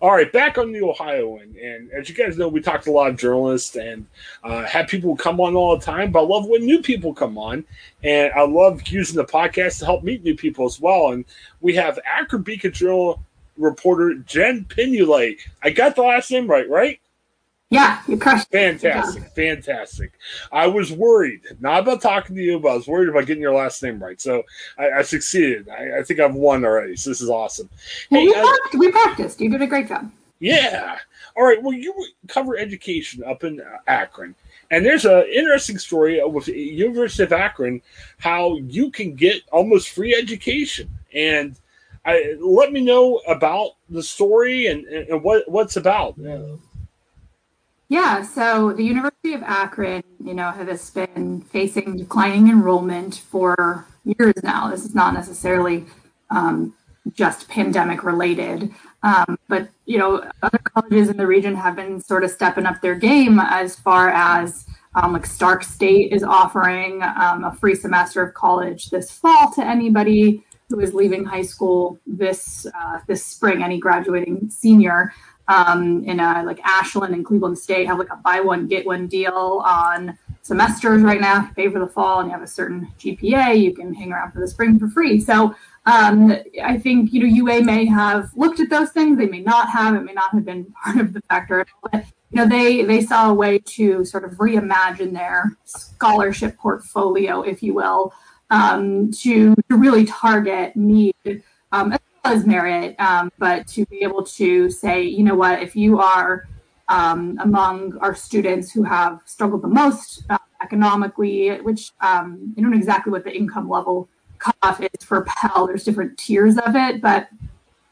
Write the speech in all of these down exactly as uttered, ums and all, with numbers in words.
All right, back on the Ohio end, and as you guys know, we talked to a lot of journalists and uh, had people come on all the time, but I love when new people come on, and I love using the podcast to help meet new people as well, and we have Akron Beacon Journal reporter Jen Pignolet. I got the last name right, right? Yeah, you crushed it. Fantastic, yeah. fantastic. I was worried, not about talking to you, but I was worried about getting your last name right. So I, I succeeded. I, I think I've won already, so this is awesome. Well, hey, we, I, practiced. we practiced. You did a great job. Yeah. All right, well, you cover education up in Akron. And there's an interesting story with the University of Akron, how you can get almost free education. And I, let me know about the story and, and what, what's about. Yeah. Yeah, so the University of Akron, you know, has been facing declining enrollment for years now. This is not necessarily um, just pandemic related, um, but, you know, other colleges in the region have been sort of stepping up their game as far as um, like Stark State is offering um, a free semester of college this fall to anybody who is leaving high school this uh, this spring, any graduating senior. Um, in a, like Ashland and Cleveland State have like a buy one, get one deal on semesters right now. If you pay for the fall and you have a certain G P A, you can hang around for the spring for free. So um, I think, you know, U A may have looked at those things. They may not have. It may not have been part of the factor. But, you know, they, they saw a way to sort of reimagine their scholarship portfolio, if you will, um, to, to really target need um, as merit, um, but to be able to say, you know what, if you are um, among our students who have struggled the most uh, economically, which um, I don't know exactly what the income level cutoff is for Pell, there's different tiers of it, but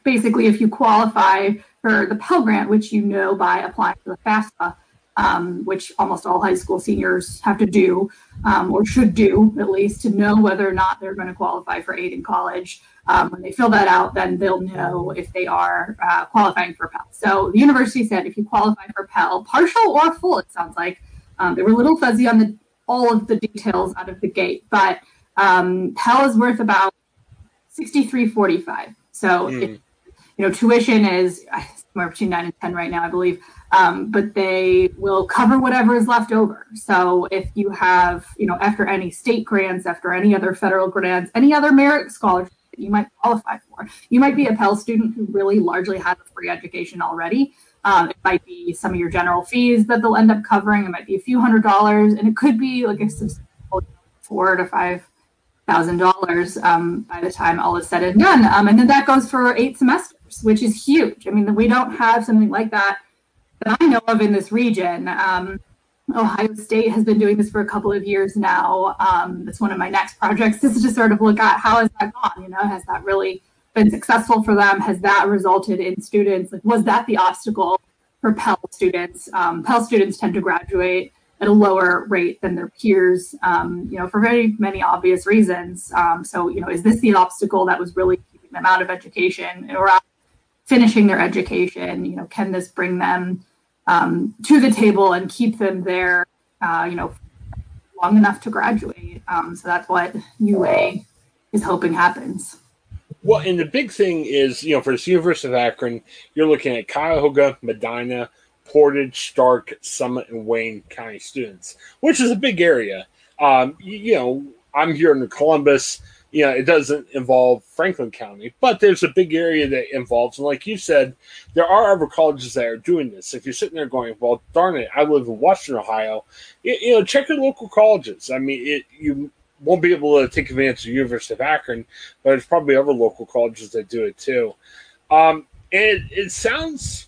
basically if you qualify for the Pell Grant, which you know by applying for the FAFSA, um, which almost all high school seniors have to do, um, or should do at least, to know whether or not they're going to qualify for aid in college. Um, when they fill that out, then they'll know if they are uh, qualifying for Pell. So the university said if you qualify for Pell, partial or full, it sounds like, um, they were a little fuzzy on the, all of the details out of the gate, but um, Pell is worth about sixty-three forty-five. So, mm. it, you know, tuition is somewhere between nine and ten right now, I believe, um, but they will cover whatever is left over. So if you have, you know, after any state grants, after any other federal grants, any other merit scholarship, you might qualify for. You might be a Pell student who really largely has a free education already. Um, it might be some of your general fees that they'll end up covering. It might be a few hundred dollars, and it could be like a substantial four to five thousand dollars um, by the time all is said and done. Um, and then that goes for eight semesters, which is huge. I mean, we don't have something like that that I know of in this region. Um, Ohio State has been doing this for a couple of years now. Um, that's one of my next projects, is to sort of look at how has that gone, you know, has that really been successful for them? Has that resulted in students, like, was that the obstacle for Pell students? Um, Pell students tend to graduate at a lower rate than their peers, um, you know, for very many obvious reasons. Um, so, you know, is this the obstacle that was really keeping them out of education or out finishing their education? You know, can this bring them Um, to the table and keep them there, uh, you know, long enough to graduate? Um, so that's what U A is hoping happens. Well, and the big thing is, you know, for the University of Akron, you're looking at Cuyahoga, Medina, Portage, Stark, Summit, and Wayne County students, which is a big area. Um, you, you know, I'm here in Columbus. you know, it doesn't involve Franklin County, but there's a big area that involves. And like you said, there are other colleges that are doing this. If you're sitting there going, well, darn it, I live in Western Ohio, you, you know, check your local colleges. I mean, it, you won't be able to take advantage of the University of Akron, but there's probably other local colleges that do it too. Um, and it, it sounds...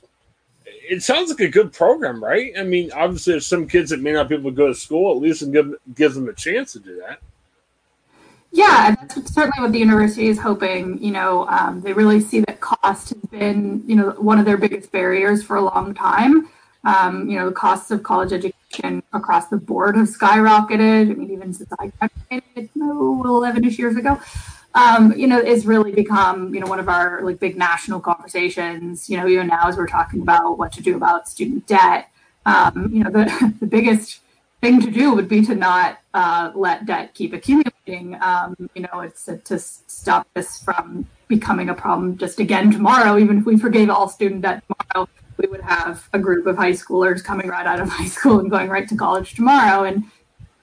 It sounds like a good program, right? I mean, obviously, there's some kids that may not be able to go to school. At least it give, gives them a chance to do that. Yeah, and that's certainly what the university is hoping. You know, um, they really see that cost has been, you know, one of their biggest barriers for a long time. Um, you know, the costs of college education across the board have skyrocketed. I mean, even since I graduated, no, eleven-ish years ago. Um, you know, it's really become, you know, one of our like big national conversations, you know, even now as we're talking about what to do about student debt, um, you know, the, the biggest thing to do would be to not uh, let debt keep accumulating. Um, you know, it's uh, to stop this from becoming a problem just again tomorrow. Even if we forgave all student debt tomorrow, we would have a group of high schoolers coming right out of high school and going right to college tomorrow and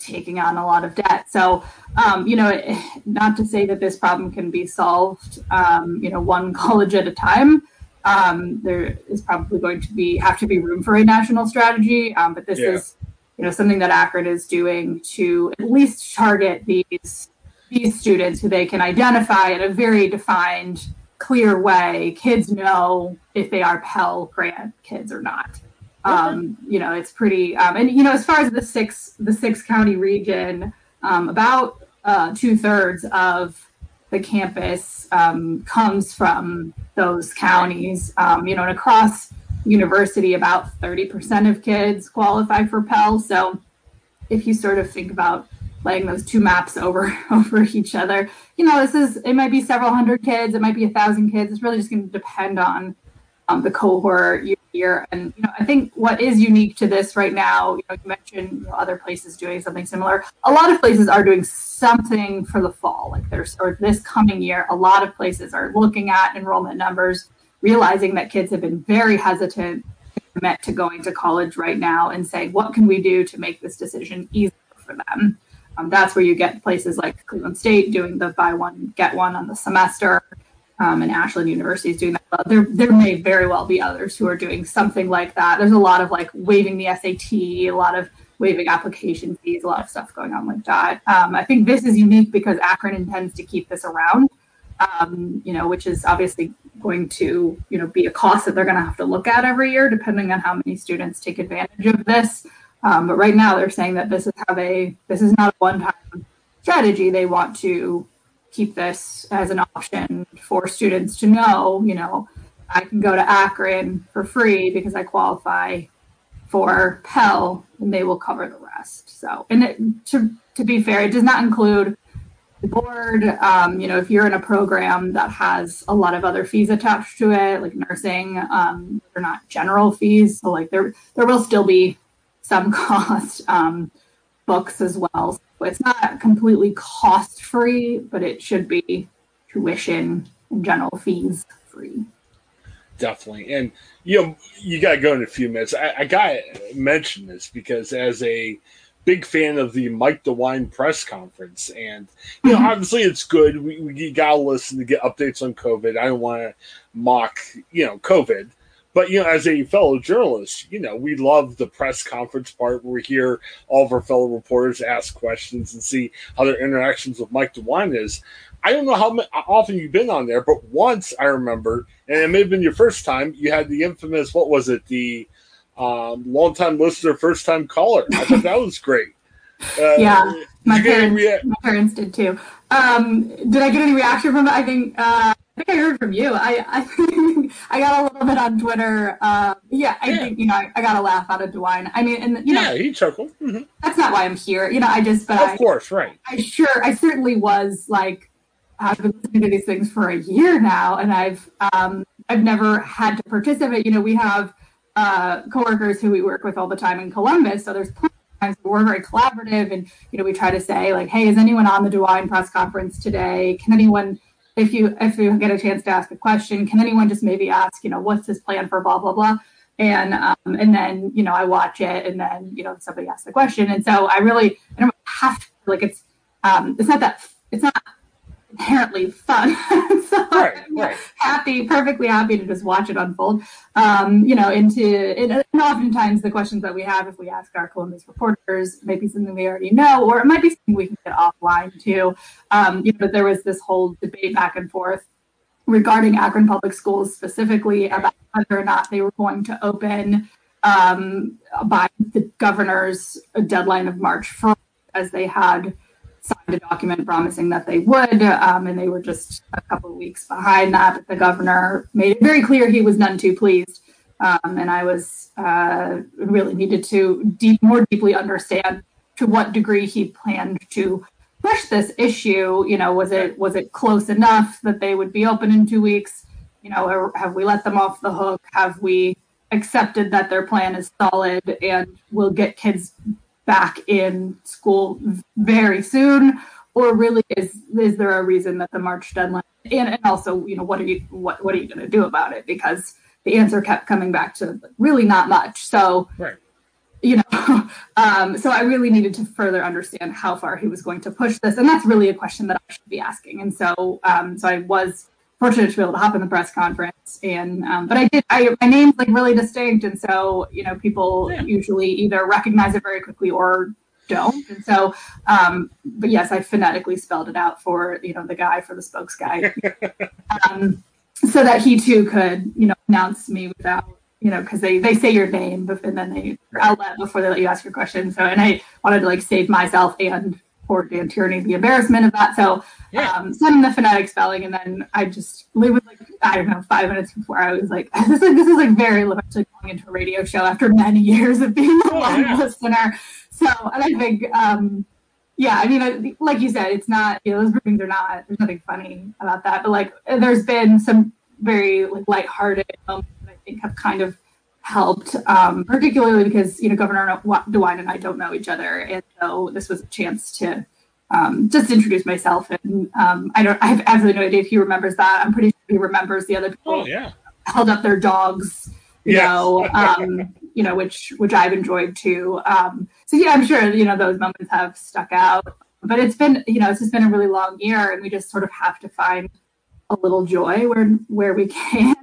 taking on a lot of debt. So, um, you know, it, not to say that this problem can be solved, um, you know, one college at a time. Um, there is probably going to be, have to be room for a national strategy. Um, but this yeah. is, you know, something that Akron is doing to at least target these, these students who they can identify in a very defined, clear way. Kids know if they are Pell Grant kids or not. Um, you know, it's pretty, um, and, you know, as far as the six, the six county region, um, about, uh, two thirds of the campus, um, comes from those counties, um, you know, and across university, about thirty percent of kids qualify for Pell. So if you sort of think about laying those two maps over, over each other, you know, this is, it might be several hundred kids, it might be a thousand kids. It's really just going to depend on Um, the cohort year. And, you know, I think what is unique to this right now, you know, you mentioned you know, other places doing something similar. A lot of places are doing something for the fall, like there's, or this coming year, a lot of places are looking at enrollment numbers, realizing that kids have been very hesitant to going to college right now and saying, what can we do to make this decision easier for them? Um, that's where you get places like Cleveland State doing the buy one, get one on the semester. Um, and Ashland University is doing that. There, there may very well be others who are doing something like that. There's a lot of like waiving the S A T, a lot of waiving application fees, a lot of stuff going on like that. Um, I think this is unique because Akron intends to keep this around, um, you know, which is obviously going to, you know, be a cost that they're going to have to look at every year, depending on how many students take advantage of this. Um, but right now, they're saying that this is how they, this is not a one-time strategy. They want to keep this as an option for students to know, you know, I can go to Akron for free because I qualify for Pell and they will cover the rest. So, and it, to, to be fair, it does not include the board. Um, you know, if you're in a program that has a lot of other fees attached to it, like nursing, um, they're not general fees. So like there, there will still be some cost, um, books as well. So it's not completely cost free, but it should be tuition and general fees free. Definitely. And you know, you got to go in a few minutes. I, I got to mention this because as a big fan of the Mike DeWine press conference, and you know, obviously it's good. We, we got to listen to get updates on COVID. I don't want to mock, you know, COVID. But, you know, as a fellow journalist, you know, we love the press conference part where we hear all of our fellow reporters ask questions and see how their interactions with Mike DeWine is. I don't know how often you've been on there, but once I remember, and it may have been your first time, you had the infamous, what was it, the um, long-time listener, first-time caller. I thought that was great. Uh, yeah, my parents, rea- my parents did too. Um, did I get any reaction from that? I think... Uh... I think I heard from you. I I, I got a little bit on Twitter. Uh, yeah, I yeah. think, you know, I, I got a laugh out of DeWine. I mean, and, you know. Yeah, he chuckled. Mm-hmm. That's not why I'm here. You know, I just, but Of I, course, right. I sure, I certainly was like, I've been listening to these things for a year now, and I've, um, I've never had to participate. You know, we have uh, coworkers who we work with all the time in Columbus, so there's plenty of times we're very collaborative, and, you know, we try to say, like, hey, is anyone on the DeWine press conference today? Can anyone... If you if you get a chance to ask a question, can anyone just maybe ask, you know, what's this plan for blah, blah, blah? And um, and then, you know, I watch it and then, you know, somebody asks the question. And so I really, I don't have to, like, it's, um, it's not that, it's not inherently fun. So right, I'm right. happy, perfectly happy to just watch it unfold. Um, you know, into and oftentimes the questions that we have, if we ask our Columbus reporters, might be something we already know, or it might be something we can get offline too. Um, you know, there was this whole debate back and forth regarding Akron Public Schools specifically about whether or not they were going to open um, by the governor's deadline of March first, as they had signed a document promising that they would, um, and they were just a couple of weeks behind that. But the governor made it very clear he was none too pleased, um, and I was uh, really needed to deep, more deeply understand to what degree he planned to push this issue. You know, was it was it close enough that they would be open in two weeks? You know, or have we let them off the hook? Have we accepted that their plan is solid and will get kids back in school very soon? Or really, is is there a reason that the March deadline? And, and also, you know, what are you what what are you going to do about it? Because the answer kept coming back to really not much. So, right. you know, um, so I really needed to further understand how far he was going to push this, and that's really a question that I should be asking. And so, um, so I was fortunate to be able to hop in the press conference, and um, but I did. I, my name's like really distinct, and so you know people yeah. usually either recognize it very quickly or don't. And so, um, but yes, I phonetically spelled it out for you know the guy for the spokes guy, um, so that he too could you know announce me without you know because they they say your name and then they out loud before they let you ask your question. So and I wanted to like save myself and or Dan Tierney the embarrassment of that. So yeah. um, send him the phonetic spelling, and then I just it was like I don't know five minutes before I was like this is like, this is like very limited going into a radio show after many years of being a oh, live yeah. listener. So and I think um, yeah I mean I, like you said it's not you know those briefings are not there's nothing funny about that, but like there's been some very like lighthearted moments that I think have kind of helped, um, particularly because, you know, Governor DeWine and I don't know each other. And so this was a chance to um, just introduce myself. And um, I don't, I have absolutely no idea if he remembers that. I'm pretty sure he remembers the other people oh, yeah. held up their dogs, you yes. know, um, you know, which, which I've enjoyed too. Um, so yeah, I'm sure, you know, those moments have stuck out, but it's been, you know, it's just been a really long year, and we just sort of have to find a little joy where, where we can.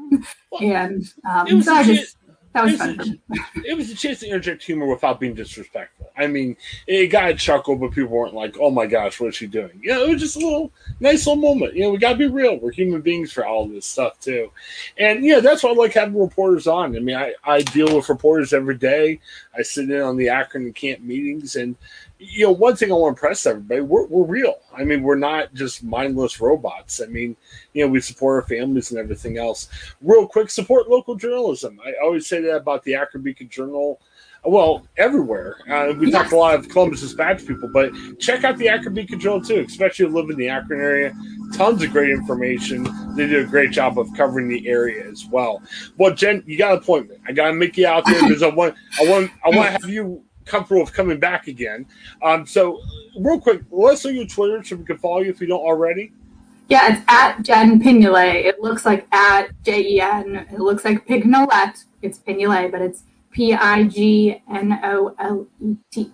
Well, and um, so I just, That was it, was a, it was a chance to interject humor without being disrespectful. I mean, it got a chuckle, but people weren't like, oh my gosh, what is she doing? You know, it was just a little nice little moment. You know, we got to be real. We're human beings for all this stuff, too. And, yeah, that's why I like having reporters on. I mean, I, I deal with reporters every day. I sit in on the Akron camp meetings. And, you know, one thing I want to impress everybody, we're, we're real. I mean, we're not just mindless robots. I mean, you know, we support our families and everything else. Real quick, support local journalism. I always say that about the Akron Beacon Journal. Well, everywhere. Uh, we yes. talk a lot of Columbus Dispatch people, but check out the Akron Beacon Journal, too, especially if you live in the Akron area. Tons of great information. They do a great job of covering the area as well. Well, Jen, you got an appointment. I got to make you out there because I want, I want, I want to have you comfortable with coming back again. Um, so real quick, let's know your Twitter so we can follow you if you don't already. Yeah, it's at Jen Pignolet. It looks like at J E N. It looks like Pignolet. It's Pignolet, but it's P I G N O L E T.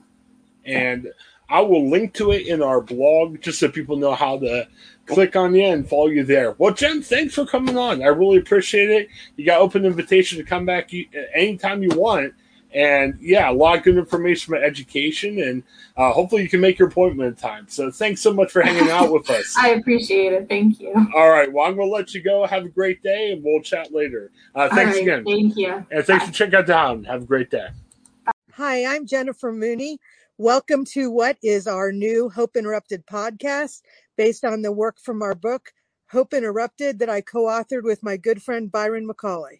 And I will link to it in our blog just so people know how to click on you and follow you there. Well, Jen, thanks for coming on. I really appreciate it. You got open invitation to come back anytime you want. And, yeah, a lot of good information about education, and uh, hopefully you can make your appointment in time. So thanks so much for hanging out with us. I appreciate it. Thank you. All right. Well, I'm going to let you go. Have a great day, and we'll chat later. Uh, thanks right, again. Thank you. And thanks Bye. for checking out the hound. Have a great day. Hi, I'm Jennifer Mooney. Welcome to what is our new Hope Interrupted podcast based on the work from our book, Hope Interrupted, that I co-authored with my good friend Byron McCauley.